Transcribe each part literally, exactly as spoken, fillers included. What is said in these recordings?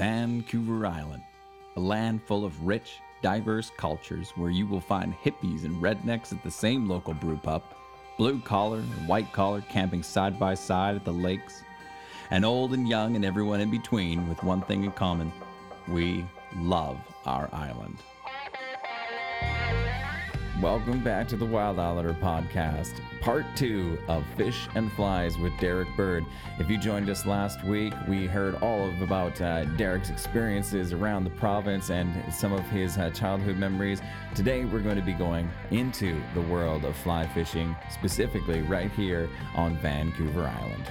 Vancouver Island, a land full of rich, diverse cultures where you will find hippies and rednecks at the same local brew pub, blue-collar and white-collar camping side-by-side at the lakes, and old and young and everyone in between with one thing in common: we love our island. Welcome back to the Wild Islander Podcast, part two of Fish and Flies with Derek Bird. If you joined us last week, we heard all of about uh, Derek's experiences around the province and some of his uh, childhood memories. Today, we're going to be going into the world of fly fishing, specifically right here on Vancouver Island.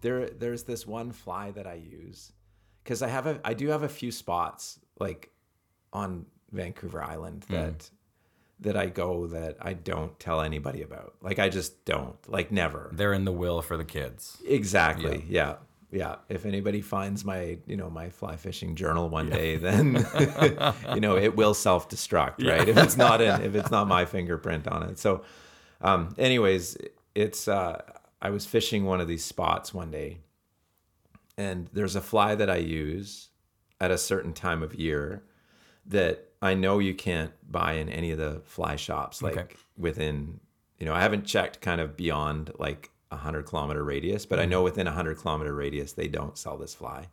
There, there's this one fly that I use because I have a, I do have a few spots like on Vancouver Island that, mm. that I go that I don't tell anybody about. Like I just don't, like never. They're in the will for the kids. Exactly. Yeah. Yeah. yeah. If anybody finds my, you know, my fly fishing journal one yeah. day, then, you know, it will self-destruct, yeah. right? If it's not in, if it's not my fingerprint on it. So, um, anyways, it's, uh, I was fishing one of these spots one day, and there's a fly that I use at a certain time of year that I know you can't buy in any of the fly shops. Like okay. within, you know, I haven't checked kind of beyond like a hundred kilometer radius, but mm-hmm. I know within a hundred kilometer radius, they don't sell this fly.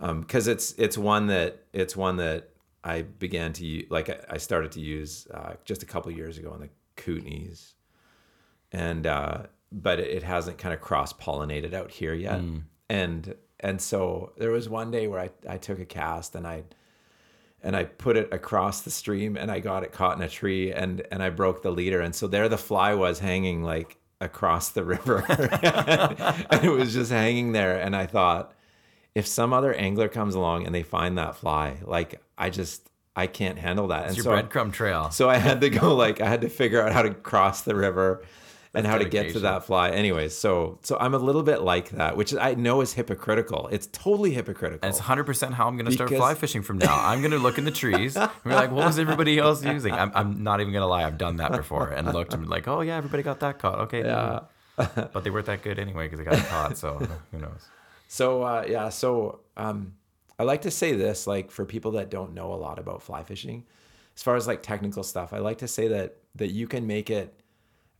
Um, cause it's, it's one that, it's one that I began to use, like I started to use uh, just a couple of years ago on the Kootenays. And, uh, but it hasn't kind of cross-pollinated out here yet. Mm. And and so there was one day where I, I took a cast and I and I put it across the stream and I got it caught in a tree and, and I broke the leader. And so there the fly was hanging like across the river. And it was just hanging there. And I thought, if some other angler comes along and they find that fly, like I just... I can't handle that. It's and your so, breadcrumb trail. So I had to go like, I had to figure out how to cross the river and That's how dedication. to get to that fly. Anyways, so so I'm a little bit like that, which I know is hypocritical. It's totally hypocritical. And it's one hundred percent how I'm going to because... start fly fishing from now. I'm going to look in the trees and be like, what was everybody else using? I'm, I'm not even going to lie. I've done that before and looked and been like, oh yeah, everybody got that caught. Okay. Yeah. Then. But they weren't that good anyway because they got caught. So who knows? So uh, yeah, so... um I like to say this, like for people that don't know a lot about fly fishing, as far as like technical stuff, I like to say that that you can make it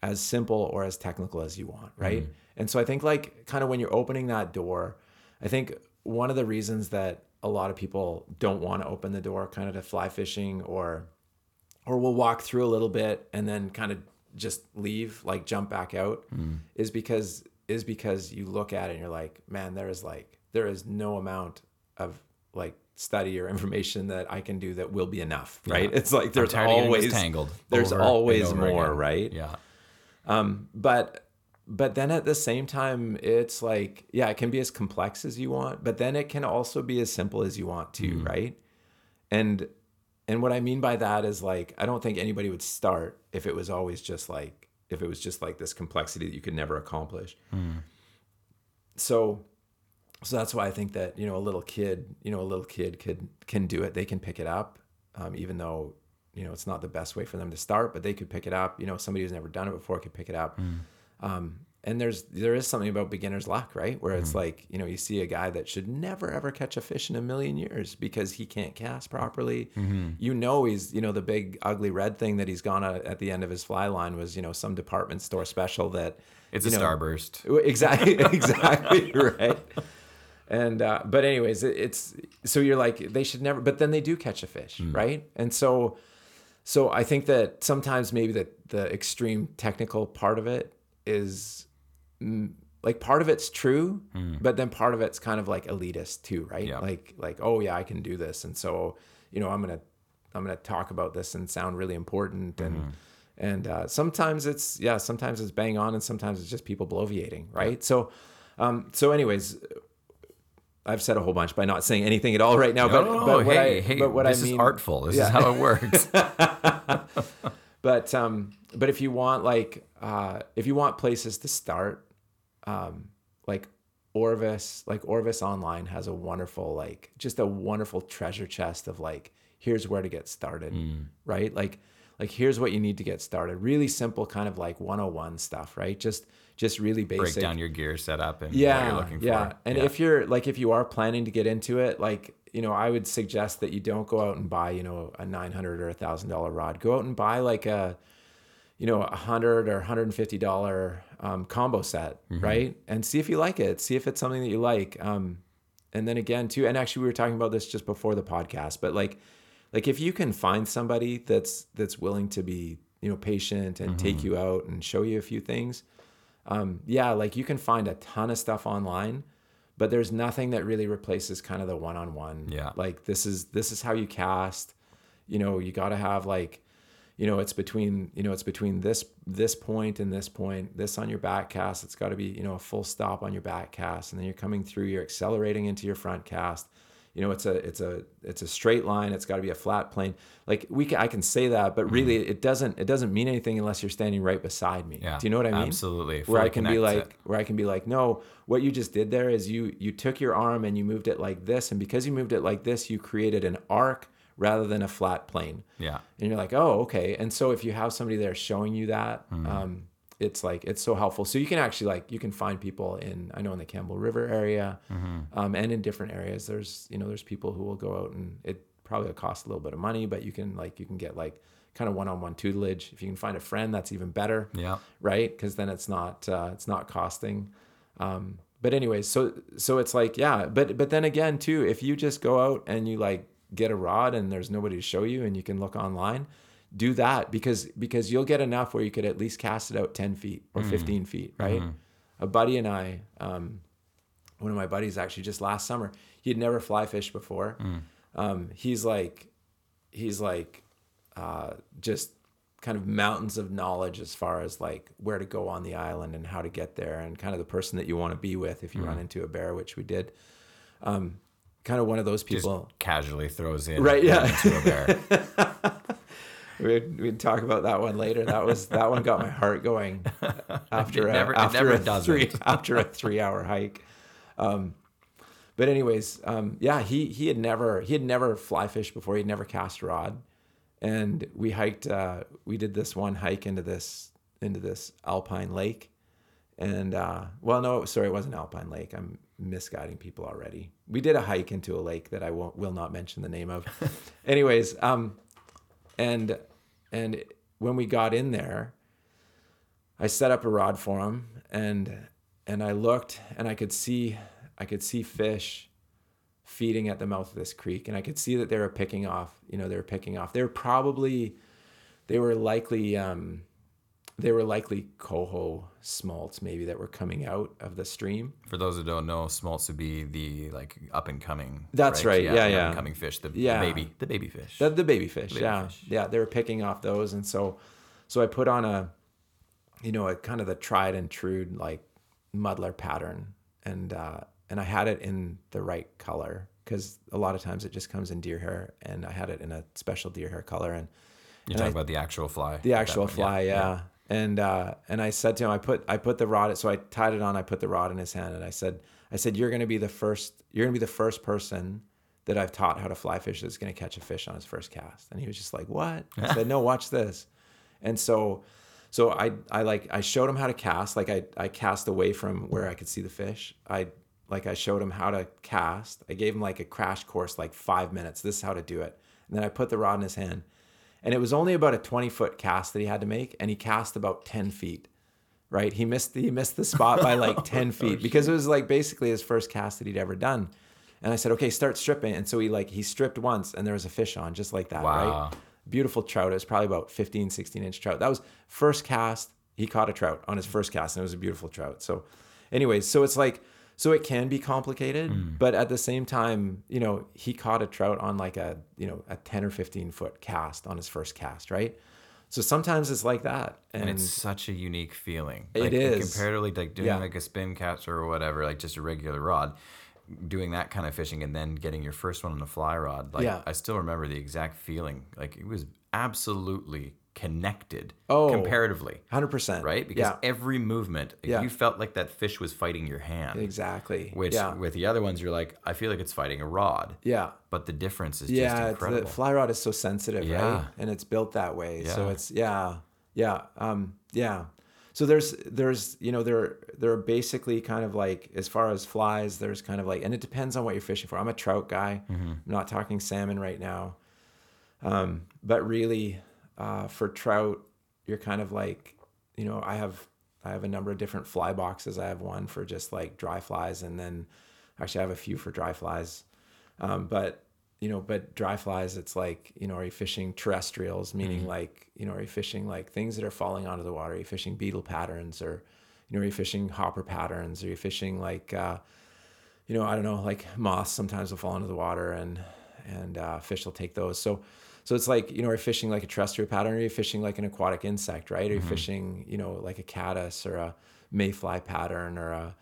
as simple or as technical as you want, right? Mm-hmm. And so I think like kind of when you're opening that door, I think one of the reasons that a lot of people don't want to open the door kind of to fly fishing or or will walk through a little bit and then kind of just leave, like jump back out, mm-hmm. is because is because you look at it and you're like, man, there is like there is no amount of like study or information that I can do that will be enough, right? Yeah. It's like there's always tangled. There's always more, again. right? Yeah. Um, but but then at the same time, it's like yeah, it can be as complex as you want, but then it can also be as simple as you want too, mm-hmm. right? And and what I mean by that is like I don't think anybody would start if it was always just like if it was just like this complexity that you could never accomplish. Mm. So. So that's why I think that, you know, a little kid, you know, a little kid could can do it. They can pick it up, um, even though, you know, it's not the best way for them to start, but they could pick it up. You know, somebody who's never done it before could pick it up. Mm. Um, and there's there is something about beginner's luck, right? Where mm. it's like, you know, you see a guy that should never, ever catch a fish in a million years because he can't cast properly. Mm-hmm. You know, he's, you know, the big ugly red thing that he's gone at, at the end of his fly line was, you know, some department store special that. It's a know, starburst. Exactly. Exactly. Right. And, uh, but anyways, it, it's, so you're like, they should never, but then they do catch a fish, mm. right? And so, so I think that sometimes maybe the, the extreme technical part of it is like, part of it's true, mm. but then part of it's kind of like elitist too, right? Yeah. Like, like, oh yeah, I can do this. And so, you know, I'm going to, I'm going to talk about this and sound really important. And, mm. and, uh, sometimes it's, yeah, sometimes it's bang on and sometimes it's just people bloviating, right? Yeah. So, um, so anyways, I've said a whole bunch by not saying anything at all right now, but, no, but what hey, I, hey, but what this I mean, is artful. This yeah. is how it works. But, um, but if you want like, uh, if you want places to start, um, like Orvis, like Orvis online has a wonderful, like just a wonderful treasure chest of like, here's where to get started. Mm. Right. Like, like, here's what you need to get started. Really simple kind of like one oh one stuff, right? Just just really basic. Break down your gear setup and yeah, what you're looking for. Yeah, and yeah. if you're like, if you are planning to get into it, like, you know, I would suggest that you don't go out and buy, you know, a nine hundred dollars or a one thousand dollars rod. Go out and buy like a, you know, a hundred or one hundred fifty dollars um, combo set, mm-hmm. right? And see if you like it. See if it's something that you like. Um, and then again, too, and actually we were talking about this just before the podcast, but like, like if you can find somebody that's, that's willing to be, you know, patient and mm-hmm. take you out and show you a few things. Um, yeah. Like you can find a ton of stuff online, but there's nothing that really replaces kind of the one-on-one. Yeah. Like this is, this is how you cast, you know, you got to have like, you know, it's between, you know, it's between this, this point and this point, this on your back cast, it's got to be, you know, a full stop on your back cast. And then you're coming through, you're accelerating into your front cast. You know, it's a, it's a, it's a straight line. It's got to be a flat plane. Like we can, I can say that, but really mm-hmm. it doesn't, it doesn't mean anything unless you're standing right beside me. Yeah, do you know what I mean? Absolutely. Where I can be like, it. where I can be like, no, what you just did there is you, you took your arm and you moved it like this. And because you moved it like this, you created an arc rather than a flat plane. Yeah. And you're like, oh, okay. And so if you have somebody there showing you that, mm-hmm. um, it's like, it's so helpful. So you can actually like, you can find people in, I know in the Campbell River area, mm-hmm. um, and in different areas, there's, you know, there's people who will go out and it probably costs a little bit of money, but you can like, you can get like kind of one-on-one tutelage. If you can find a friend, that's even better. Yeah. Right. Cause then it's not, uh, it's not costing. Um, but anyways, so, so it's like, yeah, but, but then again too, if you just go out and you like get a rod and there's nobody to show you and you can look online, do that because because you'll get enough where you could at least cast it out ten feet or mm. fifteen feet, right? Mm. A buddy and I, um, one of my buddies actually just last summer, he had never fly fished before. Mm. Um, he's like, he's like uh, just kind of mountains of knowledge as far as like where to go on the island and how to get there and kind of the person that you want to be with if you mm. run into a bear, which we did. Um, kind of one of those people. Just casually throws in right, yeah. into a bear. We'd, we'd talk about that one later. That was that one got my heart going after it never, a, after, it never a three, after a three hour hike. Um, but anyways, um, yeah, he he had never he had never fly fished before. He'd never cast a rod, and we hiked. Uh, we did this one hike into this into this alpine lake, and uh, well, no, sorry, it wasn't Alpine Lake. I'm misguiding people already. We did a hike into a lake that I won't will not mention the name of. Anyways. Um, And and when we got in there, I set up a rod for him, and and I looked, and I could see I could see fish feeding at the mouth of this creek, and I could see that they were picking off. You know, they were picking off. They were probably, they were likely, um, they were likely coho smolts maybe that were coming out of the stream. For those who don't know, smolts would be the like up and coming. That's right. right. Yeah, yeah. yeah. Up and coming fish, the, yeah. the baby, the baby fish. The, the baby fish. The baby yeah, fish. yeah. They were picking off those, and so, so I put on a, you know, a kind of the tried and true like muddler pattern, and uh, and I had it in the right color because a lot of times it just comes in deer hair, and I had it in a special deer hair color, and you're and talking I, about the actual fly. The actual fly, yeah. yeah. yeah. And, uh, and I said to him, I put, I put the rod, so I tied it on, I put the rod in his hand and I said, I said, you're going to be the first, you're going to be the first person that I've taught how to fly fish that's going to catch a fish on his first cast. And he was just like, what? I said, no, watch this. And so, so I, I like, I showed him how to cast, like I, I cast away from where I could see the fish. I, like I showed him how to cast. I gave him like a crash course, like five minutes, this is how to do it. And then I put the rod in his hand. And it was only about a twenty foot cast that he had to make. And he cast about ten feet, right? He missed the, he missed the spot by like ten feet oh, because shit. It was like basically his first cast that he'd ever done. And I said, okay, start stripping. And so he like, he stripped once and there was a fish on just like that, wow. right? Beautiful trout. It was probably about fifteen, sixteen inch trout. That was first cast. He caught a trout on his first cast and it was a beautiful trout. So anyways, so it's like, so it can be complicated, mm. but at the same time, you know, he caught a trout on like a, you know, a ten or fifteen foot cast on his first cast, right? So sometimes it's like that. And, and it's such a unique feeling. Like it is. Comparatively, like doing yeah. like a spin catch or whatever, like just a regular rod, doing that kind of fishing and then getting your first one on a fly rod. Like yeah. I still remember the exact feeling. Like it was absolutely connected oh, comparatively. one hundred percent. Right? Because yeah. every movement, yeah. you felt like that fish was fighting your hand. Exactly. Which yeah. with the other ones, you're like, I feel like it's fighting a rod. Yeah. But the difference is yeah, just incredible. Yeah, the fly rod is so sensitive, yeah. right? And it's built that way. Yeah. So it's, yeah, yeah, um, yeah. So there's, there's, you know, there, there are basically kind of like, as far as flies, there's kind of like, and it depends on what you're fishing for. I'm a trout guy. Mm-hmm. I'm not talking salmon right now. Um, but really, uh, for trout, you're kind of like, you know, I have, I have a number of different fly boxes. I have one for just like dry flies, and then actually I have a few for dry flies. Um, but you know, but dry flies, it's like, you know, are you fishing terrestrials, meaning mm-hmm. like, you know, are you fishing like things that are falling onto the water? Are you fishing beetle patterns, or, you know, are you fishing hopper patterns? Are you fishing like, uh, you know, I don't know, like moths sometimes will fall into the water, and, and, uh, fish will take those. So, so it's like, you know, are you fishing like a terrestrial pattern? Or are you fishing like an aquatic insect, right? Are you mm-hmm. fishing, you know, like a caddis or a mayfly pattern, or a,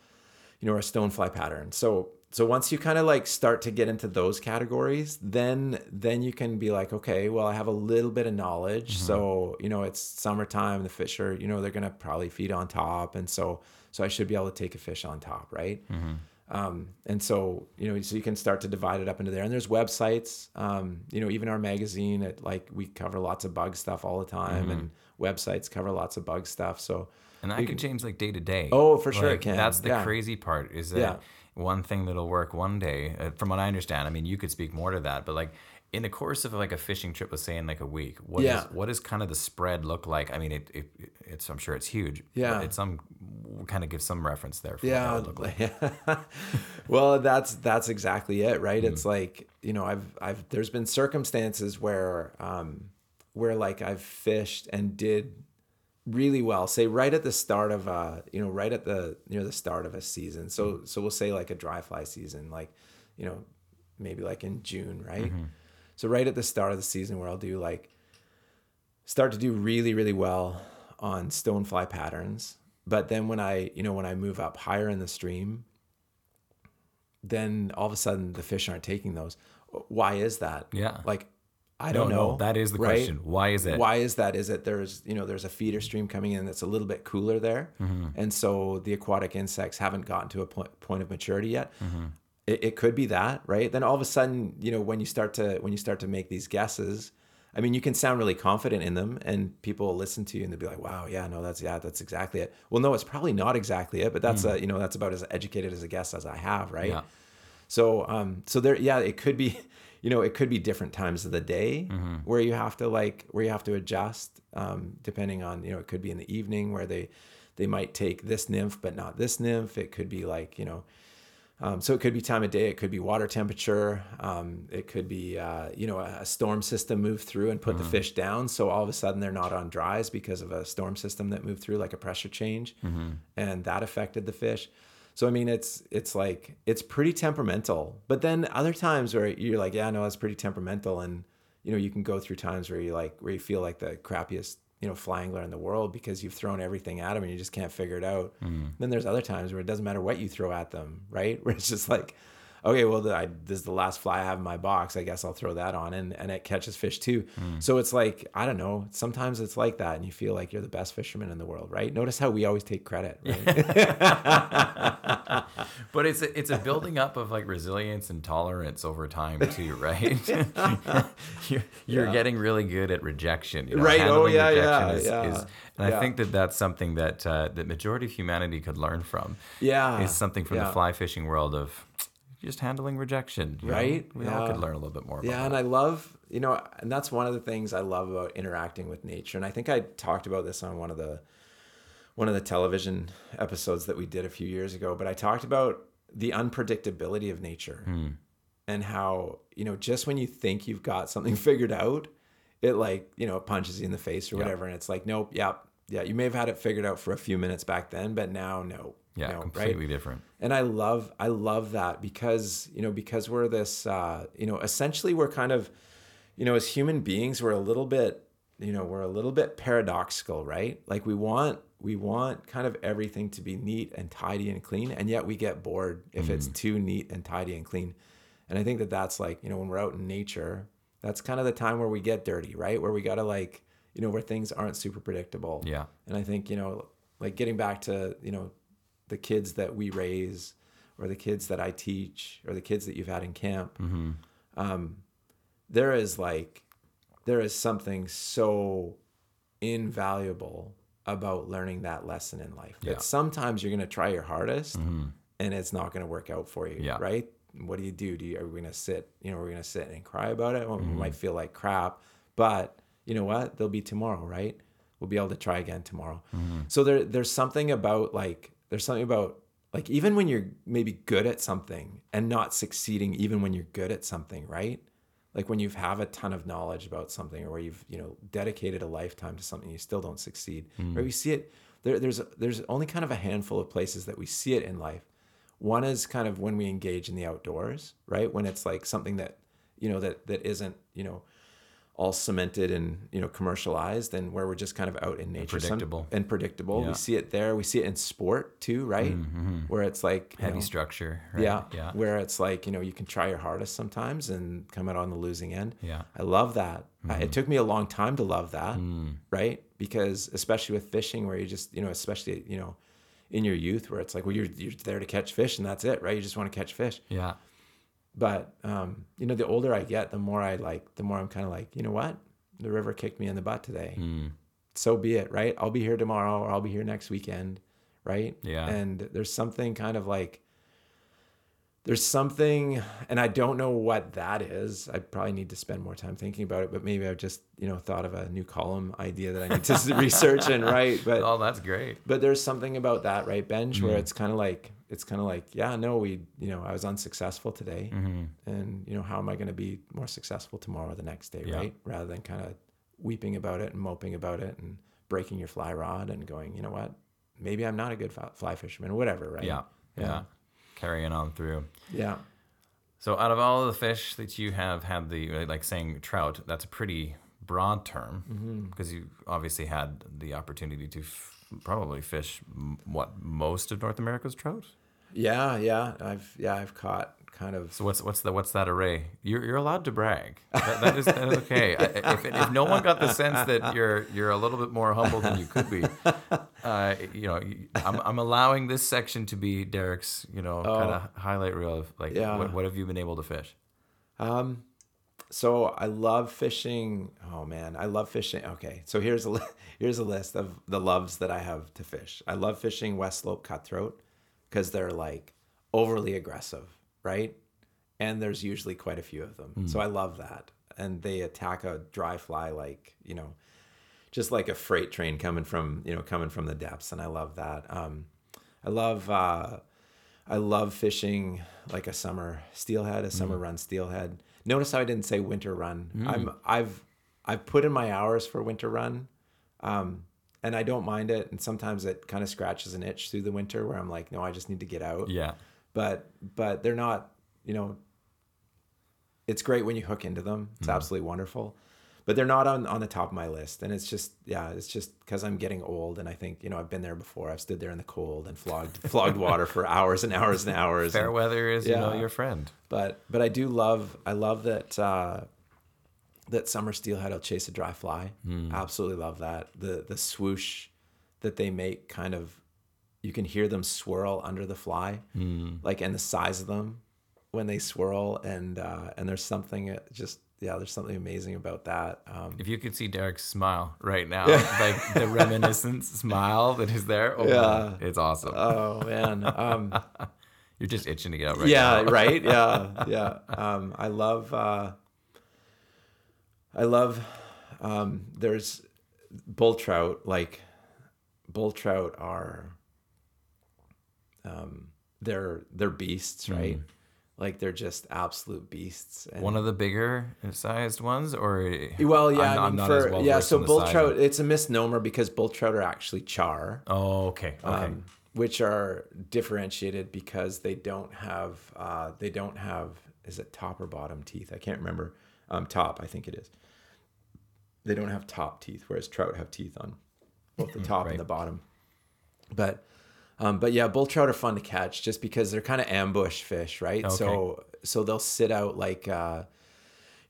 you know, or a stonefly pattern? So, So once you kind of like start to get into those categories, then then you can be like, okay, well, I have a little bit of knowledge. Mm-hmm. So, you know, it's summertime, the fish are, you know, they're going to probably feed on top. And so so I should be able to take a fish on top, right? Mm-hmm. Um, and so, you know, so you can start to divide it up into there. And there's websites, um, you know, even our magazine, it, like we cover lots of bug stuff all the time, mm-hmm. and websites cover lots of bug stuff. So And that can, can change like day to day. Oh, for sure like, it can. That's the yeah. crazy part is that... Yeah. One thing that'll work one day, uh, from what I understand, I mean, you could speak more to that, but like in the course of like a fishing trip, let's say in like a week, what yeah. is, what does kind of the spread look like? I mean, it, it it's, I'm sure it's huge. Yeah. But it's some kind of give some reference there. For yeah. What that would look like. yeah. Well, that's, that's exactly it. Right. Mm-hmm. It's like, you know, I've, I've, there's been circumstances where, um, where like I've fished and did really well, say right at the start of uh you know right at the near the start of a season, so so we'll say like a dry fly season, like, you know, maybe like in June, right? Mm-hmm. So right at the start of the season, where I'll do like start to do really really well on stone fly patterns, but then when I you know when I move up higher in the stream, then all of a sudden the fish aren't taking those. Why is that? Yeah, like I don't no, know. No, that is the right? question. Why is it? Why is that? Is it there's, you know, there's a feeder stream coming in that's a little bit cooler there. Mm-hmm. And so the aquatic insects haven't gotten to a point, point of maturity yet. Mm-hmm. It, it could be that, right? Then all of a sudden, you know, when you start to, when you start to make these guesses, I mean, you can sound really confident in them and people will listen to you and they'll be like, wow, yeah, no, that's, yeah, that's exactly it. Well, no, it's probably not exactly it, but that's mm. a, you know, that's about as educated as a guess as I have. Right. Yeah. So, um, so there, yeah, it could be, you know, it could be different times of the day mm-hmm. where you have to like, where you have to adjust, um, depending on, you know, it could be in the evening where they, they might take this nymph, but not this nymph. It could be like, you know, um, so it could be time of day. It could be water temperature. Um, it could be, uh, you know, a storm system moved through and put mm-hmm. the fish down. So all of a sudden they're not on dries because of a storm system that moved through, like a pressure change. Mm-hmm. And that affected the fish. So, I mean, it's, it's like, it's pretty temperamental, but then other times where you're like, yeah, no, that's pretty temperamental. And, you know, you can go through times where you like, where you feel like the crappiest, you know, fly angler in the world because you've thrown everything at them and you just can't figure it out. Mm. Then there's other times where it doesn't matter what you throw at them, right? Where it's just like, okay, well, the, I, this is the last fly I have in my box. I guess I'll throw that on, and, and it catches fish too. Mm. So it's like, I don't know, sometimes it's like that and you feel like you're the best fisherman in the world, right? Notice how we always take credit, right? But it's a, it's a building up of like resilience and tolerance over time too, right? you're you're yeah. getting really good at rejection. You know, right, oh yeah, yeah, is, yeah. Is, and yeah. I think that that's something that uh, the majority of humanity could learn from. Yeah. It's something from yeah. the fly fishing world of... just handling rejection, right? Know? We yeah. all could learn a little bit more about yeah, that. And I love, you know, and that's one of the things I love about interacting with nature. And I think I talked about this on one of the one of the television episodes that we did a few years ago, but I talked about the unpredictability of nature mm. and how, you know, just when you think you've got something figured out, it like, you know, it punches you in the face or yep. whatever. And it's like, nope, yeah, yeah, you may have had it figured out for a few minutes back then, but now, no. Yeah, no, completely right? different. And I love, I love that because, you know, because we're this, uh, you know, essentially we're kind of, you know, as human beings, we're a little bit, you know, we're a little bit paradoxical, right? Like we want, we want kind of everything to be neat and tidy and clean. And yet we get bored if mm. it's too neat and tidy and clean. And I think that that's like, you know, when we're out in nature, that's kind of the time where we get dirty, right? Where we got to like, you know, where things aren't super predictable. Yeah. And I think, you know, like getting back to, you know, the kids that we raise or the kids that I teach or the kids that you've had in camp, mm-hmm. um, there is like, there is something so invaluable about learning that lesson in life. Yeah. That sometimes you're going to try your hardest mm-hmm. and it's not going to work out for you. Yeah. Right. What do you do? Do you, are we going to sit, you know, we're going to sit and cry about it? Well, mm-hmm. we might feel like crap, but you know what? There'll be tomorrow, right? We'll be able to try again tomorrow. Mm-hmm. So there, there's something about like, there's something about like, even when you're maybe good at something and not succeeding, even when you're good at something, right? Like when you have a ton of knowledge about something or where you've, you know, dedicated a lifetime to something, you still don't succeed. Mm. Or we see it, there, there's there's only kind of a handful of places that we see it in life. One is kind of when we engage in the outdoors, right? When it's like something that, you know, that that isn't, you know, all cemented and, you know, commercialized and where we're just kind of out in nature. Predictable. And predictable. Yeah. We see it there. We see it in sport too, right? Mm-hmm. Where it's like heavy know, structure. Right? Yeah, yeah. Where it's like, you know, you can try your hardest sometimes and come out on the losing end. Yeah. I love that. Mm. It took me a long time to love that. Mm. Right. Because especially with fishing where you just, you know, especially, you know, in your youth where it's like, well, you're, you're there to catch fish and that's it. Right. You just want to catch fish. Yeah. But, um, you know, the older I get, the more I like, the more I'm kind of like, you know what? The river kicked me in the butt today. Mm. So be it, right? I'll be here tomorrow or I'll be here next weekend, right? Yeah. And there's something kind of like, there's something, and I don't know what that is. I probably need to spend more time thinking about it, but maybe I've just, you know, thought of a new column idea that I need to research and write. But, oh, that's great. But there's something about that, right, Benj, mm. where it's kind of like, it's kind of like, yeah, no, we, you know, I was unsuccessful today mm-hmm. and, you know, how am I going to be more successful tomorrow or the next day, yeah. right? Rather than kind of weeping about it and moping about it and breaking your fly rod and going, you know what, maybe I'm not a good fly fisherman or whatever, right? Yeah, yeah, yeah. Carrying on through. Yeah. So out of all the fish that you have had the, like saying trout, that's a pretty broad term because mm-hmm. you obviously had the opportunity to f- probably fish m- what most of North America's trout? Yeah, yeah, I've yeah, I've caught kind of. So what's what's the what's that array? You're you're allowed to brag. That, that is that is okay. I, if if no one got the sense that you're you're a little bit more humble than you could be, uh, you know, I'm I'm allowing this section to be Derek's, you know, oh, kind of highlight reel of like yeah. what what have you been able to fish? Um, so I love fishing. Oh man, I love fishing. Okay, so here's a here's a list of the loves that I have to fish. I love fishing West Slope Cutthroat, because they're like overly aggressive, right? And there's usually quite a few of them. Mm. So I love that. And they attack a dry fly like, you know, just like a freight train coming from, you know, coming from the depths. And I love that. Um, I love uh, I love fishing like a summer steelhead, a summer mm. run steelhead. Notice how I didn't say winter run. Mm. I'm I've I've put in my hours for winter run. Um And I don't mind it. And sometimes it kind of scratches an itch through the winter where I'm like, no, I just need to get out. Yeah. But but they're not, you know, it's great when you hook into them. It's mm-hmm. absolutely wonderful. But they're not on, on the top of my list. And it's just, yeah, it's just because I'm getting old. And I think, you know, I've been there before. I've stood there in the cold and flogged flogged water for hours and hours and hours. Fair and, weather is, yeah. you know, your friend. But but I do love, I love that... Uh, that summer steelhead will chase a dry fly. Mm. Absolutely love that. The the swoosh that they make, kind of, you can hear them swirl under the fly, mm. like, and the size of them when they swirl. And uh, and there's something just, yeah, there's something amazing about that. Um, if you could see Derek's smile right now, yeah. like the reminiscent smile that is there, oh, yeah. it's awesome. Oh, man. Um, You're just itching to get out right yeah, now. Yeah, right? Yeah, yeah. Um, I love... Uh, I love, um, there's bull trout, like bull trout are, um, they're, they're beasts, right? Mm. Like they're just absolute beasts. And one of the bigger sized ones or? Well, yeah, I'm, I mean, I'm for, well yeah, so bull trout, it's a misnomer because bull trout are actually char. Oh, okay. Okay. Um, which are differentiated because they don't have, uh, they don't have, is it top or bottom teeth? I can't remember. Um, top, I think it is. They don't have top teeth, whereas trout have teeth on both the top right. and the bottom. But, um, but yeah, bull trout are fun to catch just because they're kind of ambush fish, right? Okay. So, so they'll sit out like, uh,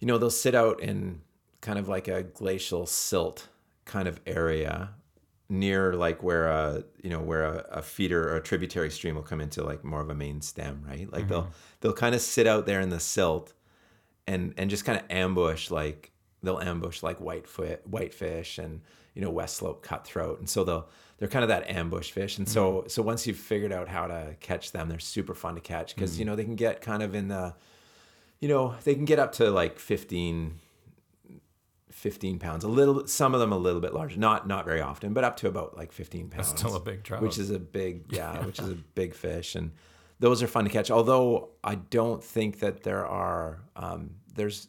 you know, they'll sit out in kind of like a glacial silt kind of area near like where a, you know, where a, a feeder or a tributary stream will come into like more of a main stem, right? Like mm-hmm. they'll they'll kind of sit out there in the silt and and just kind of ambush like they'll ambush like whitefoot, whitefish and, you know, West Slope cutthroat. And so they'll, they're kind of that ambush fish. And so, mm-hmm. so once you've figured out how to catch them, they're super fun to catch because, mm-hmm. you know, they can get kind of in the, you know, they can get up to like fifteen, fifteen pounds, a little, some of them a little bit larger, not, not very often, but up to about like fifteen pounds. That's still a big trout. Which is a big, yeah, yeah. which is a big fish. And those are fun to catch. Although I don't think that there are, um, there's,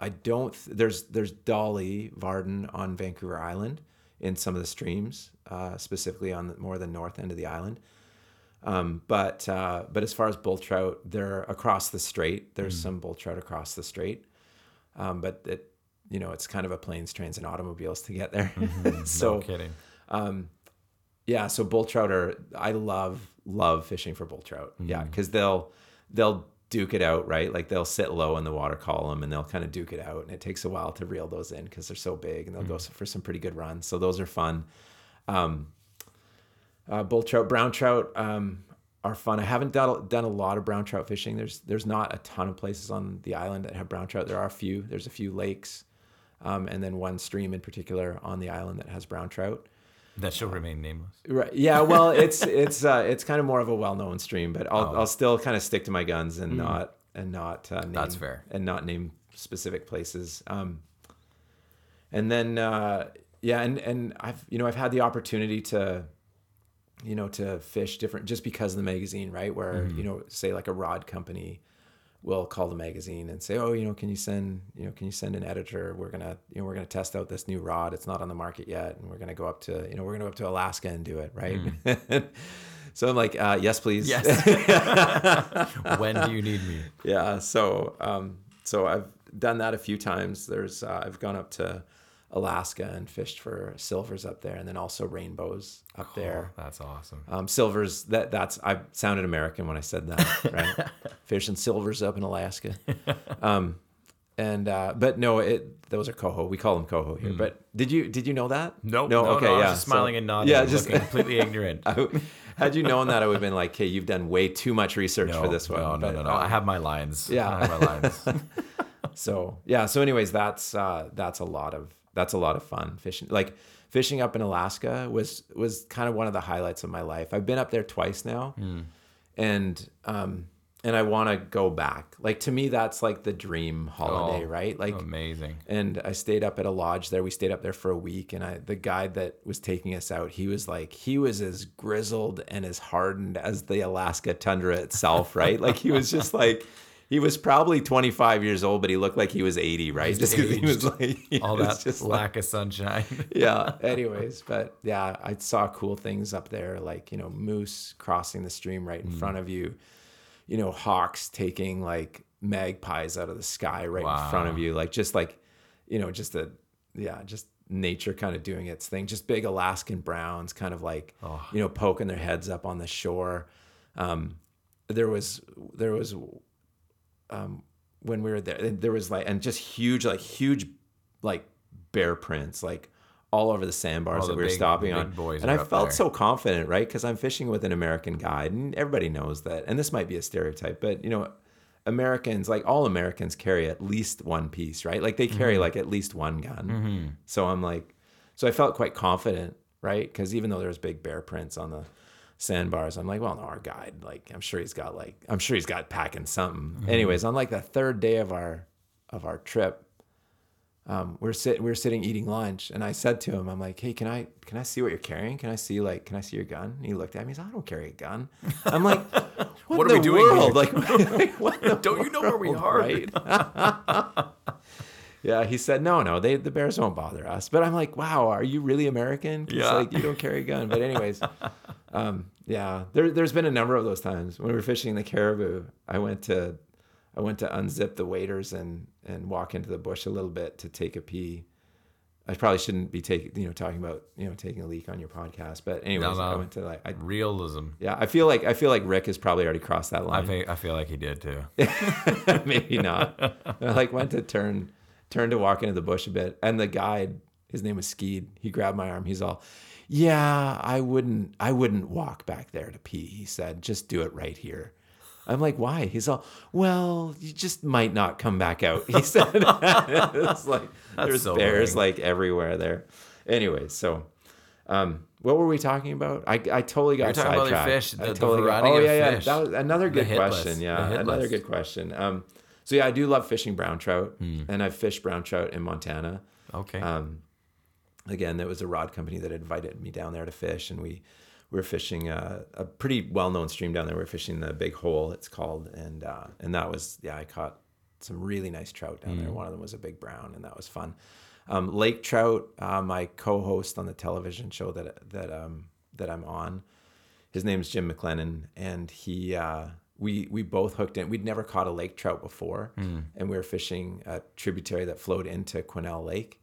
I don't, there's there's Dolly Varden on Vancouver Island in some of the streams, uh, specifically on the, more the north end of the island. Um, but uh, but as far as bull trout, they're across the strait. There's mm. some bull trout across the strait. Um, but, it, you know, it's kind of a planes, trains, and automobiles to get there. Mm-hmm. so, no kidding. Um, yeah, so bull trout are, I love, love fishing for bull trout. Mm. Yeah, because they'll, they'll, duke it out, right? Like they'll sit low in the water column and they'll kind of duke it out, and it takes a while to reel those in because they're so big, and they'll mm. go for some pretty good runs. So those are fun. Um, uh, bull trout, brown trout um, are fun. I haven't done done a lot of brown trout fishing. There's there's not a ton of places on the island that have brown trout. There are a few. There's a few lakes, um, and then one stream in particular on the island that has brown trout. That shall remain nameless. Right. Yeah. Well, it's it's uh, it's kind of more of a well-known stream, but I'll oh. I'll still kind of stick to my guns and mm. not and not uh, name, that's fair and not name specific places. Um, and then uh, yeah, and, and I've you know I've had the opportunity to, you know, to fish different just because of the magazine, right? Where mm. you know, say like a rod company will call the magazine and say, oh, you know, can you send you know can you send an editor? We're gonna you know we're gonna test out this new rod. It's not on the market yet, and we're gonna go up to you know we're gonna go up to Alaska and do it, right? Mm. So I'm like, uh, yes, please. Yes. When do you need me? Yeah. So um, so I've done that a few times. There's uh, I've gone up to Alaska and fished for silvers up there, and then also rainbows up oh, there. That's awesome. Um, silvers that that's I sounded American when I said that, right? Fishing silvers up in Alaska, um, and uh, but no, it those are coho. We call them coho here. Mm. But did you did you know that? Nope, no, no, okay, no, I was yeah, just smiling so, and nodding, yeah, just looking completely ignorant. I, had you known that, I would have been like, "Hey, you've done way too much research no, for this one." No, no, but, no, no. I have my lines. Yeah, I have my lines. So yeah, so anyways, that's uh, that's a lot of. That's a lot of fun fishing. Like fishing up in Alaska was was kind of one of the highlights of my life. I've been up there twice now, mm. and um, and I want to go back. Like to me, that's like the dream holiday, oh, right? Like amazing. And I stayed up at a lodge there. We stayed up there for a week, and I the guide that was taking us out, he was like he was as grizzled and as hardened as the Alaska tundra itself, right? Like he was just like. He was probably twenty-five years old, but he looked like he was eighty, right? Just because he was like... Yeah, all that just lack like, of sunshine. Yeah. Anyways, but yeah, I saw cool things up there, like, you know, moose crossing the stream right in mm. front of you. You know, hawks taking, like, magpies out of the sky right wow. in front of you. Like, just like, you know, just a... Yeah, just... nature kind of doing its thing. Just big Alaskan browns kind of like, oh. you know, poking their heads up on the shore. Um, there was... There was... Um, when we were there, there was like, and just huge, like huge, like bear prints, like all over the sandbars all that the we were big, stopping big on. Boys and I felt there. So confident, right? Because I'm fishing with an American guide, and everybody knows that. And this might be a stereotype, but you know, Americans, like all Americans, carry at least one piece, right? Like they carry mm-hmm. like at least one gun. Mm-hmm. So I'm like, so I felt quite confident, right? Because even though there was big bear prints on the sandbars, I'm like, well, no, our guide, like, I'm sure he's got like, I'm sure he's got packing something. Mm-hmm. Anyways, on like the third day of our, of our trip, um, we're sitting, we're sitting eating lunch, and I said to him, I'm like, hey, can I, can I see what you're carrying? Can I see like, can I see your gun? And he looked at me, he's like, I don't carry a gun. I'm like, what, what in are the we world? Doing? Like, like what in the don't world? You know where we are? Right? Yeah, he said, no, no, they the bears won't bother us. But I'm like, wow, are you really American? 'Cause yeah. like you don't carry a gun. But anyways, um, yeah, there, there's been a number of those times when we were fishing the Caribou. I went to I went to unzip the waders and, and walk into the bush a little bit to take a pee. I probably shouldn't be taking, you know, talking about, you know, taking a leak on your podcast. But anyways, no, no. I went to like I, realism. Yeah, I feel like I feel like Rick has probably already crossed that line. I think I feel like he did too. Maybe not. I like went to turn. Turned to walk into the bush a bit, and the guide His name was Skeed. He grabbed my arm. He's all, yeah, I wouldn't, I wouldn't walk back there to pee. He said, just do it right here. I'm like, why? He's all, well, you just might not come back out. He said, it's like, That's there's so bears boring. Like everywhere there. Anyway, so, um, what were we talking about? I I totally got sidetracked. You're talking about the fish, the, totally the variety got, oh, yeah, of yeah. fish. That was another good question. Yeah, another good question. Um, so yeah, I do love fishing brown trout, mm. and I've fished brown trout in Montana. Okay. Um, again, there was a rod company that invited me down there to fish, and we, we were fishing a, a pretty well-known stream down there. We were fishing the Big Hole, it's called, and uh, and that was, yeah, I caught some really nice trout down mm. there. One of them was a big brown, and that was fun. Um, lake trout, uh, my co-host on the television show that that um, that I'm on, his name's Jim McLennan, and he uh, we we both hooked in. We'd never caught a lake trout before, mm. and we were fishing a tributary that flowed into Quennell Lake,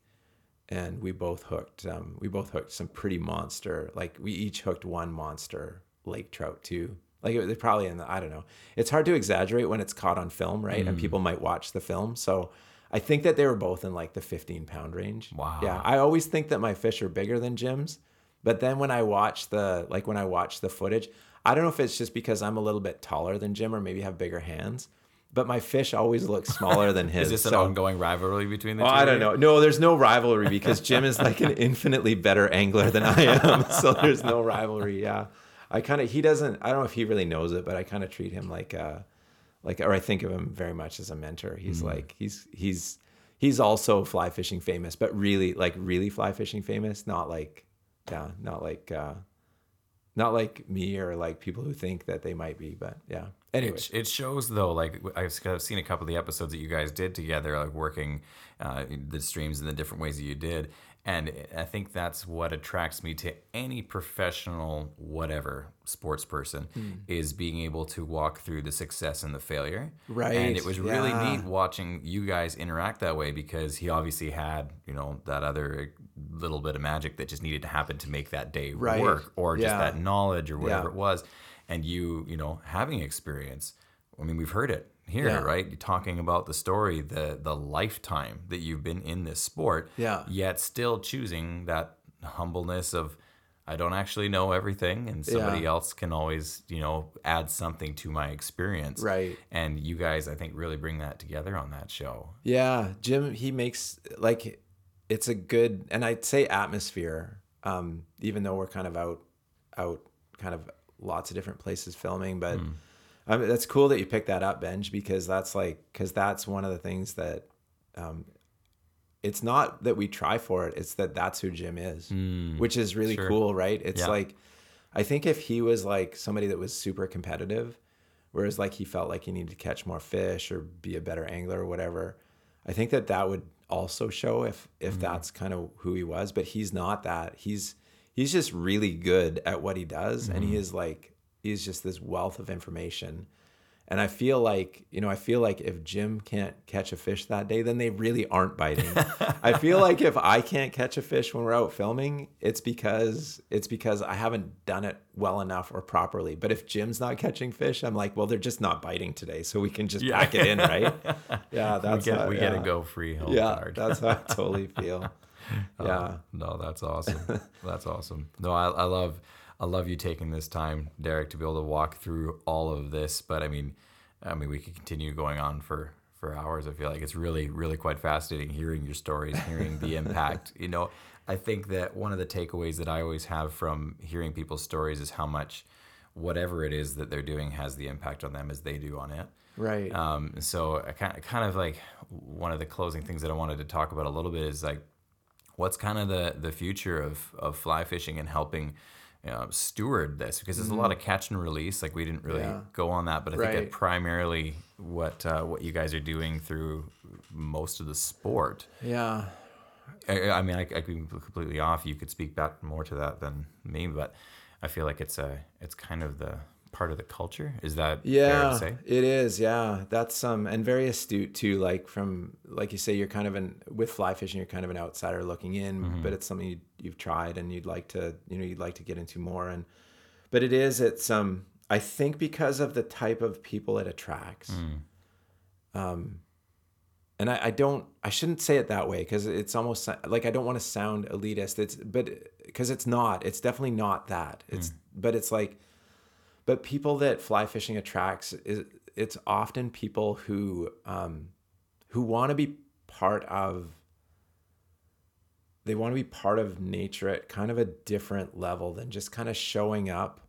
and we both hooked. Um, we both hooked some pretty monster. Like we each hooked one monster lake trout too. Like it, they probably in the, I don't know. It's hard to exaggerate when it's caught on film, right? Mm. And people might watch the film, so. I think that they were both in like the fifteen pound range. Wow. Yeah. I always think that my fish are bigger than Jim's, but then when I watch the, like when I watch the footage, I don't know if it's just because I'm a little bit taller than Jim or maybe have bigger hands, but my fish always look smaller than his. Is this an so, ongoing rivalry between the well, two? I don't know. No, there's no rivalry because Jim is like an infinitely better angler than I am. So there's no rivalry. Yeah. I kind of, he doesn't, I don't know if he really knows it, but I kind of treat him like a, Like, or I think of him very much as a mentor. He's mm. like, he's, he's, he's also fly fishing famous, but really like really fly fishing famous. Not like, yeah, not like, uh, not like me or like people who think that they might be, but yeah. Anyway, it, it shows though, like I've seen a couple of the episodes that you guys did together, like working uh, the streams in the different ways that you did. And I think that's what attracts me to any professional, whatever sports person, mm. is being able to walk through the success and the failure. Right. And it was really yeah. neat watching you guys interact that way because he obviously had, you know, that other little bit of magic that just needed to happen to make that day right. work or yeah. just that knowledge or whatever yeah. it was. And you, you know, having experience, I mean, we've heard it. Here, yeah. right? You're talking about the story, the the lifetime that you've been in this sport, yeah. yet still choosing that humbleness of, I don't actually know everything, and somebody yeah. else can always, you know, add something to my experience. Right. And you guys, I think, really bring that together on that show. Yeah, Jim, he makes, like, it's a good, and I'd say atmosphere, um, even though we're kind of out, out kind of lots of different places filming, but... Mm. I mean, that's cool that you picked that up, Benj, because that's like, because that's one of the things that, um, it's not that we try for it. It's that that's who Jim is, mm, which is really sure. cool, right? It's yeah. like, I think if he was like somebody that was super competitive, whereas like he felt like he needed to catch more fish or be a better angler or whatever, I think that that would also show if, if mm. that's kind of who he was, but he's not that. He's, he's just really good at what he does. Mm. And he is like, he's just this wealth of information. And I feel like, you know, I feel like if Jim can't catch a fish that day, then they really aren't biting. I feel like if I can't catch a fish when we're out filming, it's because it's because I haven't done it well enough or properly. But if Jim's not catching fish, I'm like, well, they're just not biting today. So we can just yeah. pack it in, right? Yeah, that's we get, how, we yeah. get a go free home yeah, card. That's how I totally feel. Yeah. Uh, no, that's awesome. That's awesome. No, I, I love I love you taking this time, Derek, to be able to walk through all of this. But I mean, I mean, we could continue going on for, for hours. I feel like it's really, really quite fascinating hearing your stories, hearing the impact. You know, I think that one of the takeaways that I always have from hearing people's stories is how much whatever it is that they're doing has the impact on them as they do on it. Right. Um, so I kind of, kind of like one of the closing things that I wanted to talk about a little bit is like, what's kind of the, the future of, of fly fishing and helping Uh, steward this because there's a lot of catch and release. Like we didn't really yeah. go on that, but I right. think that primarily what uh, what you guys are doing through most of the sport. Yeah, I, I mean, I, I could be completely off. You could speak back more to that than me, but I feel like it's a it's kind of the part of the culture. Is that yeah, fair to say? It is. Yeah, that's um and very astute too. Like from like you say, you're kind of an with fly fishing, you're kind of an outsider looking in, mm-hmm. but it's something you, you've tried and you'd like to you know you'd like to get into more. And but it is it's um I think because of the type of people it attracts, mm. um And I, I don't, I shouldn't say it that way because it's almost like I don't want to sound elitist. It's, but because it's not, it's definitely not that. It's, mm. but it's like, but people that fly fishing attracts is it's often people who, um, who want to be part of, they want to be part of nature at kind of a different level than just kind of showing up.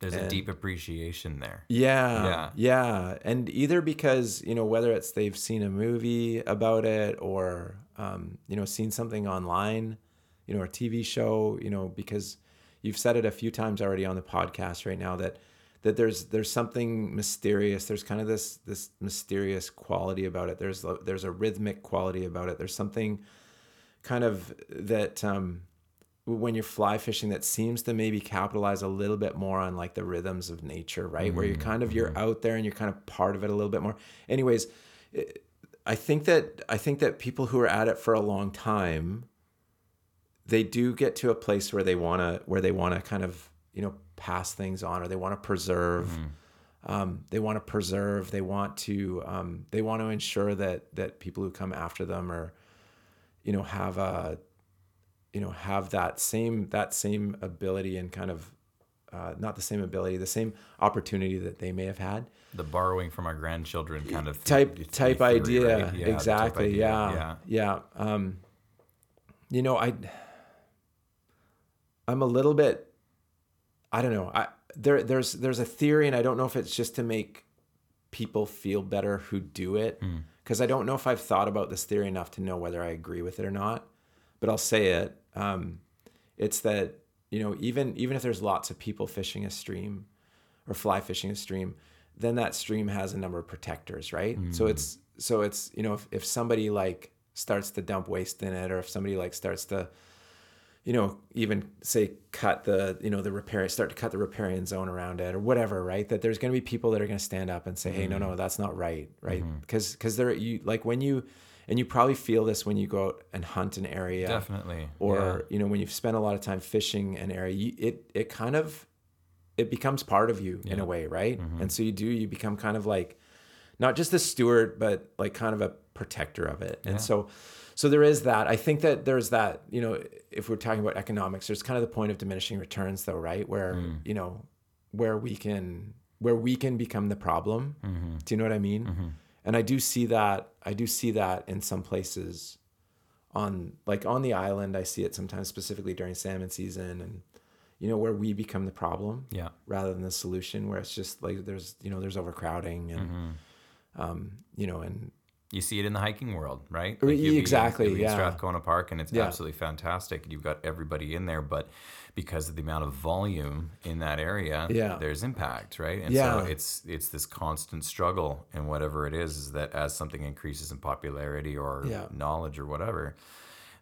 There's and, a deep appreciation there. Yeah, yeah. Yeah. And either because, you know, whether it's they've seen a movie about it or, um, you know, seen something online, you know, or a T V show, you know, because you've said it a few times already on the podcast right now that that there's there's something mysterious. There's kind of this this mysterious quality about it. There's there's a rhythmic quality about it. There's something kind of that... Um, when you're fly fishing, that seems to maybe capitalize a little bit more on like the rhythms of nature, right? Mm-hmm. Where you're kind of, you're out there and you're kind of part of it a little bit more. Anyways, I think that, I think that people who are at it for a long time, they do get to a place where they want to, where they want to kind of, you know, pass things on, or they want to preserve, mm-hmm. um, they want to preserve, they want to, um, they want to ensure that, that people who come after them are, you know, have a, you know, have that same, that same ability and kind of, uh, not the same ability, the same opportunity that they may have had. The borrowing from our grandchildren kind of type, th- type, theory, idea. Right? Yeah, exactly. Type idea. Exactly. Yeah. Yeah. Yeah. Um, you know, I, I'm a little bit, I don't know. I, there, there's, there's a theory, and I don't know if it's just to make people feel better who do it. Mm. Cause I don't know if I've thought about this theory enough to know whether I agree with it or not, but I'll say it. Um, it's that, you know, even, even if there's lots of people fishing a stream or fly fishing a stream, then that stream has a number of protectors, right? Mm. So it's, so it's, you know, if, if somebody like starts to dump waste in it, or if somebody like starts to, you know, even say cut the, you know, the riparian, start to cut the riparian zone around it or whatever, right? That there's going to be people that are going to stand up and say, mm. hey, no, no, that's not right. Right. Mm-hmm. Cause, cause there, you like when you, and you probably feel this when you go out and hunt an area. Definitely. Or, yeah. you know, when you've spent a lot of time fishing an area, you, it it kind of, it becomes part of you yeah. in a way, right? Mm-hmm. And so you do, you become kind of like, not just the steward, but like kind of a protector of it. Yeah. And so, so there is that. I think that there's that, you know, if we're talking about economics, there's kind of the point of diminishing returns though, right? Where, mm. you know, where we can, where we can become the problem. Mm-hmm. Do you know what I mean? Mm-hmm. And I do see that, I do see that in some places on, like on the island, I see it sometimes specifically during salmon season and, you know, where we become the problem yeah. rather than the solution, where it's just like there's, you know, there's overcrowding and, mm-hmm. um, you know, and. You see it in the hiking world, right? Like you'd exactly, be in, you'd be in yeah. Strathcona Park, and it's yeah. absolutely fantastic. You've got everybody in there, but because of the amount of volume in that area, yeah. there's impact, right? And yeah. so it's it's this constant struggle, and whatever it is, is that as something increases in popularity or yeah. knowledge or whatever,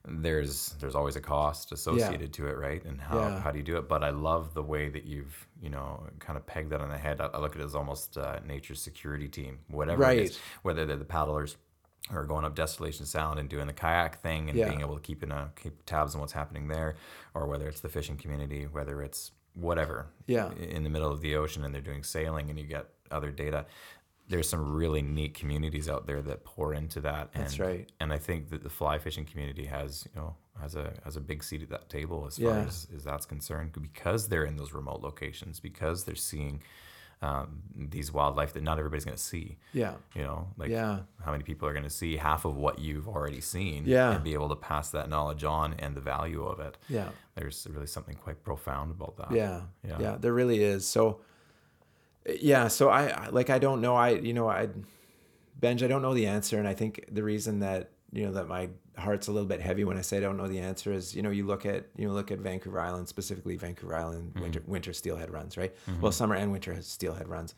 there's there's always a cost associated yeah. to it, right? And how, yeah. how do you do it? But I love the way that you've, you know, kind of pegged that on the head. I, I look at it as almost uh, nature's security team, whatever right. it is, whether they're the paddlers or going up Desolation Sound and doing the kayak thing and yeah. being able to keep in a, keep tabs on what's happening there, or whether it's the fishing community, whether it's whatever yeah. in the middle of the ocean and they're doing sailing and you get other data. There's some really neat communities out there that pour into that. And, that's right. And I think that the fly fishing community has, you know, has a has a big seat at that table as yeah. far as, as that's concerned, because they're in those remote locations, because they're seeing um, these wildlife that not everybody's going to see. Yeah. You know, like yeah. how many people are going to see half of what you've already seen yeah. and be able to pass that knowledge on and the value of it. Yeah. There's really something quite profound about that. Yeah. Yeah. Yeah, there really is. So, yeah. So I, like, I don't know. I, you know, I, Benj, I don't know the answer. And I think the reason that, you know, that my heart's a little bit heavy when I say I don't know the answer is, you know, you look at, you know, look at Vancouver Island, specifically Vancouver Island, mm-hmm. winter, winter steelhead runs, right? Mm-hmm. Well, summer and winter steelhead runs.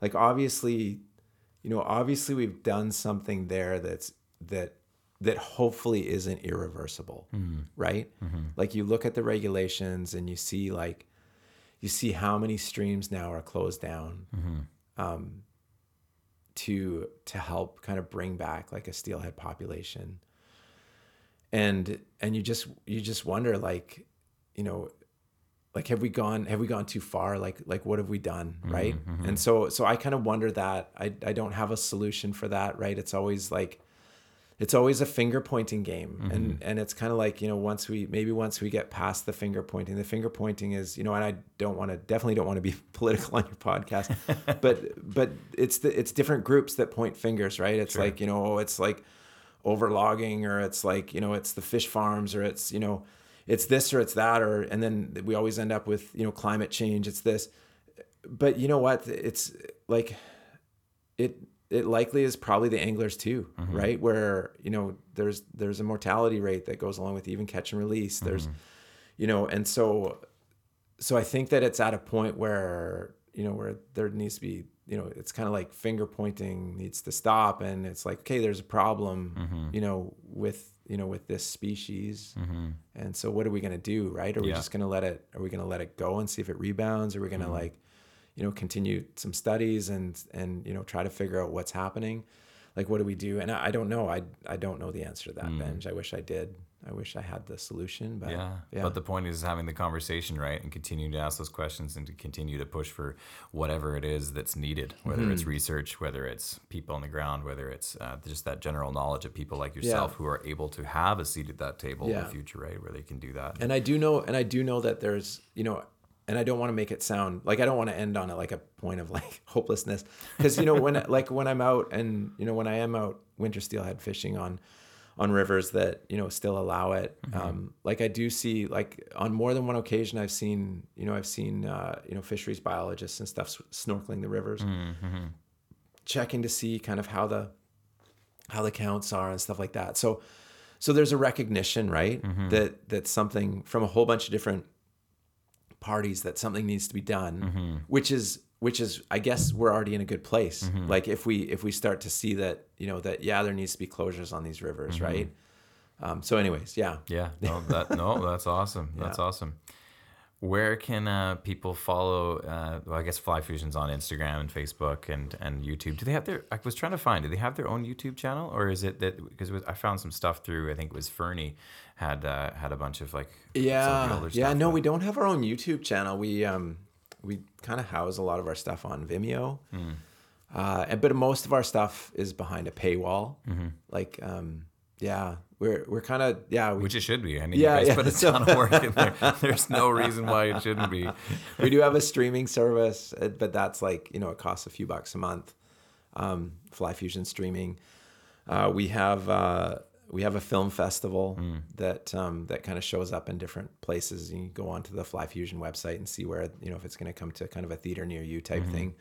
Like, obviously, you know, obviously we've done something there that's, that, that hopefully isn't irreversible. Mm-hmm. Right. Mm-hmm. Like, you look at the regulations and you see like, you see how many streams now are closed down mm-hmm. um, to to help kind of bring back like a steelhead population, and and you just you just wonder like, you know, like have we gone have we gone too far? Like like what have we done, right? Mm-hmm. And so so I kind of wonder that. I I don't have a solution for that, right? It's always like it's always a finger pointing game. Mm-hmm. And, and it's kind of like, you know, once we, maybe once we get past the finger pointing, the finger pointing is, you know, and I don't want to, definitely don't want to be political on your podcast, but, but it's the, it's different groups that point fingers, right? It's sure. like, you know, it's like overlogging, or it's like, you know, it's the fish farms, or it's, you know, it's this or it's that, or, and then we always end up with, you know, climate change, it's this, but you know what, it's like, it, it likely is probably the anglers too, mm-hmm. right? Where, you know, there's, there's a mortality rate that goes along with even catch and release. There's, mm-hmm. you know, and so, so I think that it's at a point where, you know, where there needs to be, you know, it's kind of like finger pointing needs to stop. And it's like, okay, there's a problem, mm-hmm. you know, with, you know, with this species. Mm-hmm. And so what are we going to do? Right. Are yeah. we just going to let it, are we going to let it go and see if it rebounds? Are we going to mm-hmm. like, you know, continue some studies and, and, you know, try to figure out what's happening. Like, what do we do? And I, I don't know. I, I don't know the answer to that, mm. Benj. I wish I did. I wish I had the solution, but yeah. yeah. But the point is having the conversation, right? And continuing to ask those questions and to continue to push for whatever it is that's needed, whether mm-hmm. it's research, whether it's people on the ground, whether it's uh, just that general knowledge of people like yourself yeah. who are able to have a seat at that table yeah. in the future, right? Where they can do that. And I do know, and I do know that there's, you know, and I don't want to make it sound like, I don't want to end on it like a point of like hopelessness. Cause you know, when, like when I'm out and, you know, when I am out winter steelhead fishing on, on rivers that, you know, still allow it. Mm-hmm. Um, like I do see, like on more than one occasion, I've seen, you know, I've seen, uh, you know, fisheries biologists and stuff snorkeling the rivers, mm-hmm. checking to see kind of how the, how the counts are and stuff like that. So, so there's a recognition, right? Mm-hmm. That, that something from a whole bunch of different parties, that something needs to be done, mm-hmm. which is, which is, I guess we're already in a good place. Mm-hmm. Like if we, if we start to see that, you know, that, yeah, there needs to be closures on these rivers. Mm-hmm. Right. Um, so anyways, yeah. Yeah. No, that, no, that's awesome. That's yeah. awesome. Where can uh, people follow? Uh, well, I guess Fly Fusion's on Instagram and Facebook and, and YouTube. Do they have their, I was trying to find, do they have their own YouTube channel, or is it that, because I found some stuff through, I think it was Fernie had, uh, had a bunch of like, yeah, some older yeah, stuff no, that. We don't have our own YouTube channel. We, um, we kind of house a lot of our stuff on Vimeo. Mm. Uh, and, but most of our stuff is behind a paywall. Mm-hmm. Like, um, yeah, we're, we're kind of, yeah. We, Which it should be. I mean, yeah, you guys yeah. put a ton of work in there. There's no reason why it shouldn't be. We do have a streaming service, but that's like, you know, it costs a few bucks a month. Um, Fly Fusion streaming. Uh, we have, uh, we have a film festival mm. that, um, that kind of shows up in different places. You can go onto the Fly Fusion website and see where, you know, if it's going to come to kind of a theater near you type mm-hmm. thing.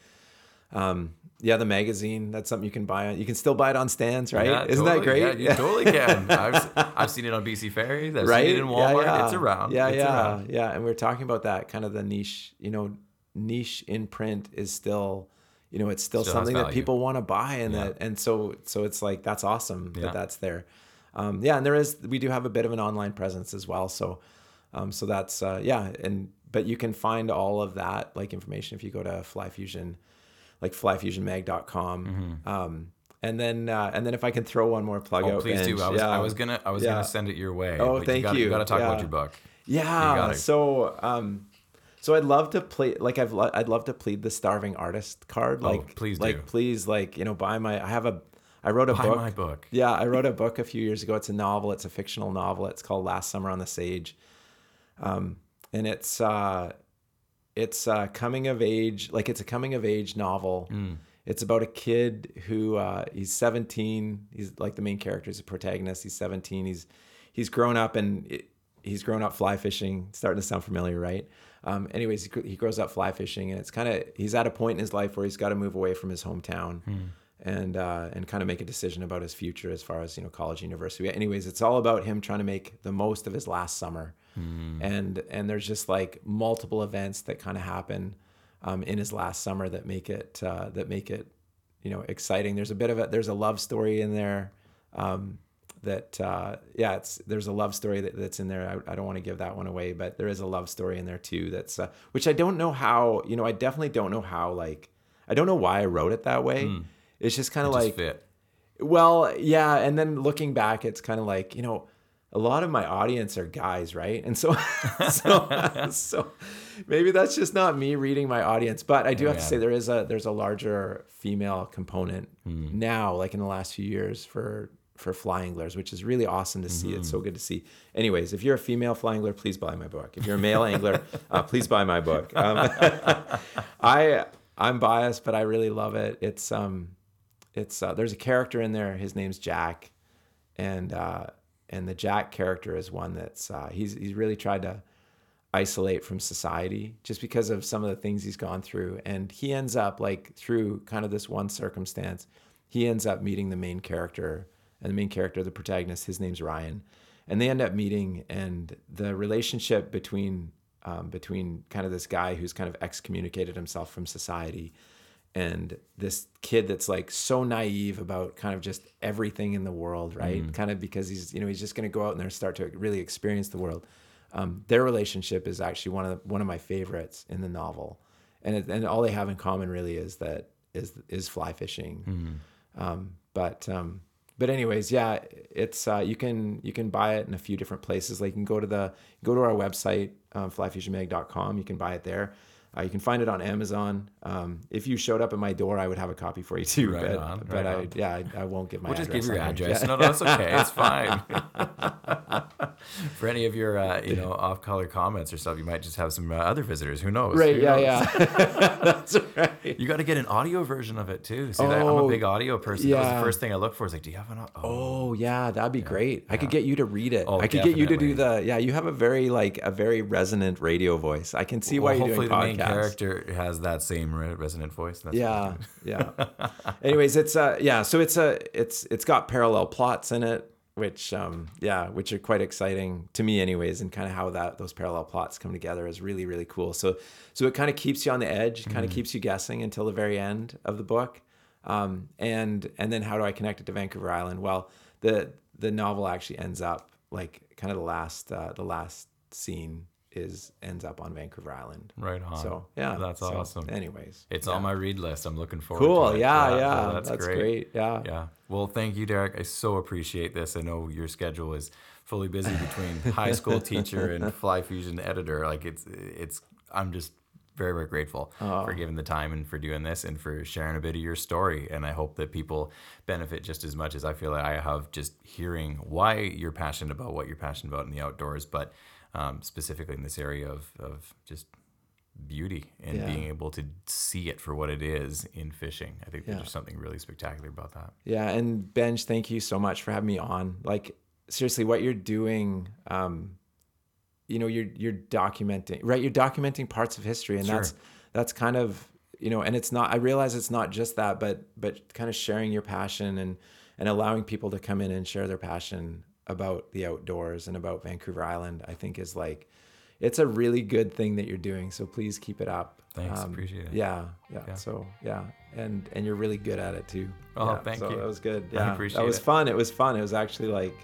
Um, yeah, the magazine, that's something you can buy. You can still buy it on stands, right? Yeah, Isn't totally, that great? Yeah, you yeah. totally can. I've, I've seen it on B C Ferries. I've right? seen it in Walmart. Yeah, yeah. It's around. Yeah, it's yeah, around. yeah. And we were talking about that kind of the niche, you know, niche in print is still, you know, it's still, still something that people want to buy. And yeah. that, and so, so it's like, that's awesome yeah. that that's there. Um, yeah. And there is, we do have a bit of an online presence as well. So, um, so that's, uh, yeah. And, but you can find all of that, like information, if you go to Fly Fusion, like fly fusion mag dot com. Mm-hmm. Um, and then, uh, and then if I can throw one more plug oh, out, please Benj, do. I was, yeah. I was gonna, I was yeah. gonna send it your way. Oh, thank you. Gotta, you. you gotta talk yeah. about your book. Yeah. You so, um, so I'd love to play, like I've, lo- I'd love to plead the starving artist card. Like, oh, please do. Like, please, like, you know, buy my, I have a, I wrote a buy book. Buy my book. Yeah. I wrote a book a few years ago. It's a novel. It's a fictional novel. It's called Last Summer on the Sage. Um, and it's, uh, It's a coming of age, like it's a coming of age novel. Mm. It's about a kid who uh, he's seventeen. He's like the main character, is a protagonist. He's seventeen. He's he's grown up and it, he's grown up fly fishing. It's starting to sound familiar, right? Um, anyways, he, he grows up fly fishing, and it's kind of he's at a point in his life where he's got to move away from his hometown mm. and uh, and kind of make a decision about his future as far as you know, college, university. Anyways, it's all about him trying to make the most of his last summer. Mm. And and there's just like multiple events that kind of happen um, in his last summer that make it uh, that make it you know exciting. There's a bit of a there's a love story in there um, that uh, yeah it's there's a love story that, that's in there. I, I don't want to give that one away, but there is a love story in there too. That's uh, which I don't know how you know I definitely don't know how like I don't know why I wrote it that way. Mm. It's just kind of like fit. Well yeah, and then looking back, it's kind of like you know. A lot of my audience are guys, right? And so, so, so maybe that's just not me reading my audience. But I do oh, have yeah. to say there is a there's a larger female component mm. now, like in the last few years, for for fly anglers, which is really awesome to see. Mm-hmm. It's so good to see. Anyways, if you're a female fly angler, please buy my book. If you're a male angler, uh, please buy my book. Um, I, I'm biased, but I really love it. It's, um, it's, uh, there's a character in there. His name's Jack. And, uh, and the Jack character is one that's, uh, he's, he's really tried to isolate from society just because of some of the things he's gone through. And he ends up, like, through kind of this one circumstance, he ends up meeting the main character. And the main character, the protagonist, his name's Ryan, and they end up meeting. And the relationship between um, between kind of this guy who's kind of excommunicated himself from society, and this kid that's, like, so naive about kind of just everything in the world, right? Mm-hmm. Kind of because he's you know he's just going to go out and there start to really experience the world. Um, their relationship is actually one of the, one of my favorites in the novel, and it, and all they have in common really is that is is fly fishing. Mm-hmm. Um, but um, But anyways, yeah, it's uh, you can you can buy it in a few different places. Like, you can go to the go to our website, um, fly fusion mag dot com. You can buy it there. Uh, you can find it on Amazon. Um, if you showed up at my door, I would have a copy for you too. Right but on, but right I, yeah, I, I won't give my. We'll address. We'll just give your address. Yeah. No, no, that's okay. It's fine. For any of your uh, you know off-color comments or stuff, you might just have some uh, other visitors. Who knows? Right? Who yeah, knows? yeah. That's right. You got to get an audio version of it too. See, oh, that, I'm a big audio person. Yeah. That was the first thing I looked for. Is like, do you have an? Audio? Oh yeah, that'd be yeah, great. Yeah. I could get you to read it. Oh, I could definitely. get you to do the. Yeah, you have a very like a very resonant radio voice. I can see well, why you're doing the podcast. Main character has that same resonant voice. That's yeah, yeah. Anyways, it's uh, yeah. So it's a, uh, it's it's got parallel plots in it, which um, yeah, which are quite exciting to me, anyways. And kind of how that those parallel plots come together is really really cool. So so it kind of keeps you on the edge, kind of mm. keeps you guessing until the very end of the book. Um, and and then how do I connect it to Vancouver Island? Well, the the novel actually ends up like kind of the last uh, the last scene. Is ends up on Vancouver Island. Right on. So yeah, that's so, awesome. Anyways, it's yeah. on my read list. I'm looking forward. Cool. To it. Yeah, yeah, yeah. So that's, that's great. great. Yeah, yeah. Well, thank you, Derek. I so appreciate this. I know your schedule is fully busy between high school teacher and Fly Fusion editor. Like it's it's. I'm just very very grateful oh. for giving the time and for doing this and for sharing a bit of your story. And I hope that people benefit just as much as I feel like I have just hearing why you're passionate about what you're passionate about in the outdoors, but. Um, specifically in this area of, of just beauty and yeah. being able to see it for what it is in fishing. I think yeah. there's something really spectacular about that. Yeah. And Benj, thank you so much for having me on. Like, seriously, what you're doing, um, you know, you're, you're documenting, right. You're documenting parts of history and sure. that's, that's kind of, you know, and it's not, I realize it's not just that, but, but kind of sharing your passion and, and allowing people to come in and share their passion about the outdoors and about Vancouver Island, I think is like, it's a really good thing that you're doing. So please keep it up. Thanks, um, appreciate it. Yeah, yeah, yeah. So yeah, and and you're really good at it too. Oh, yeah, thank so you. That was good. Yeah, I appreciate it. That was it. fun. It was fun. It was actually like,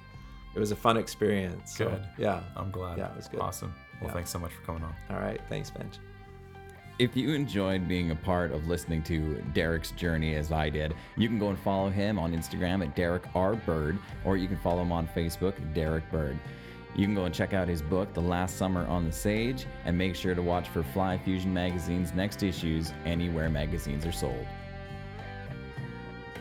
it was a fun experience. Good. So, yeah. I'm glad. Yeah, it was good. Awesome. Well, yeah. Thanks so much for coming on. All right. Thanks, Benj. If you enjoyed being a part of listening to Derek's journey as I did, you can go and follow him on Instagram at Derek R. Bird, or you can follow him on Facebook, Derek Bird. You can go and check out his book, The Last Summer on the Sage, and make sure to watch for Fly Fusion Magazine's next issues anywhere magazines are sold.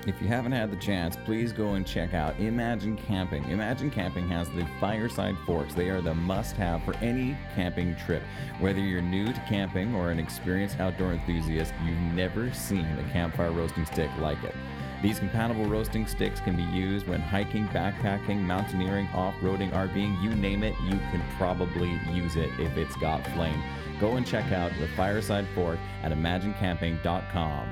If you haven't had the chance, please go and check out Imagine Camping. Imagine Camping has the Fireside Forks. They are the must-have for any camping trip. Whether you're new to camping or an experienced outdoor enthusiast, you've never seen a campfire roasting stick like it. These compatible roasting sticks can be used when hiking, backpacking, mountaineering, off-roading, RVing, you name it, you can probably use it if it's got flame. Go and check out the Fireside Fork at imagine camping dot com.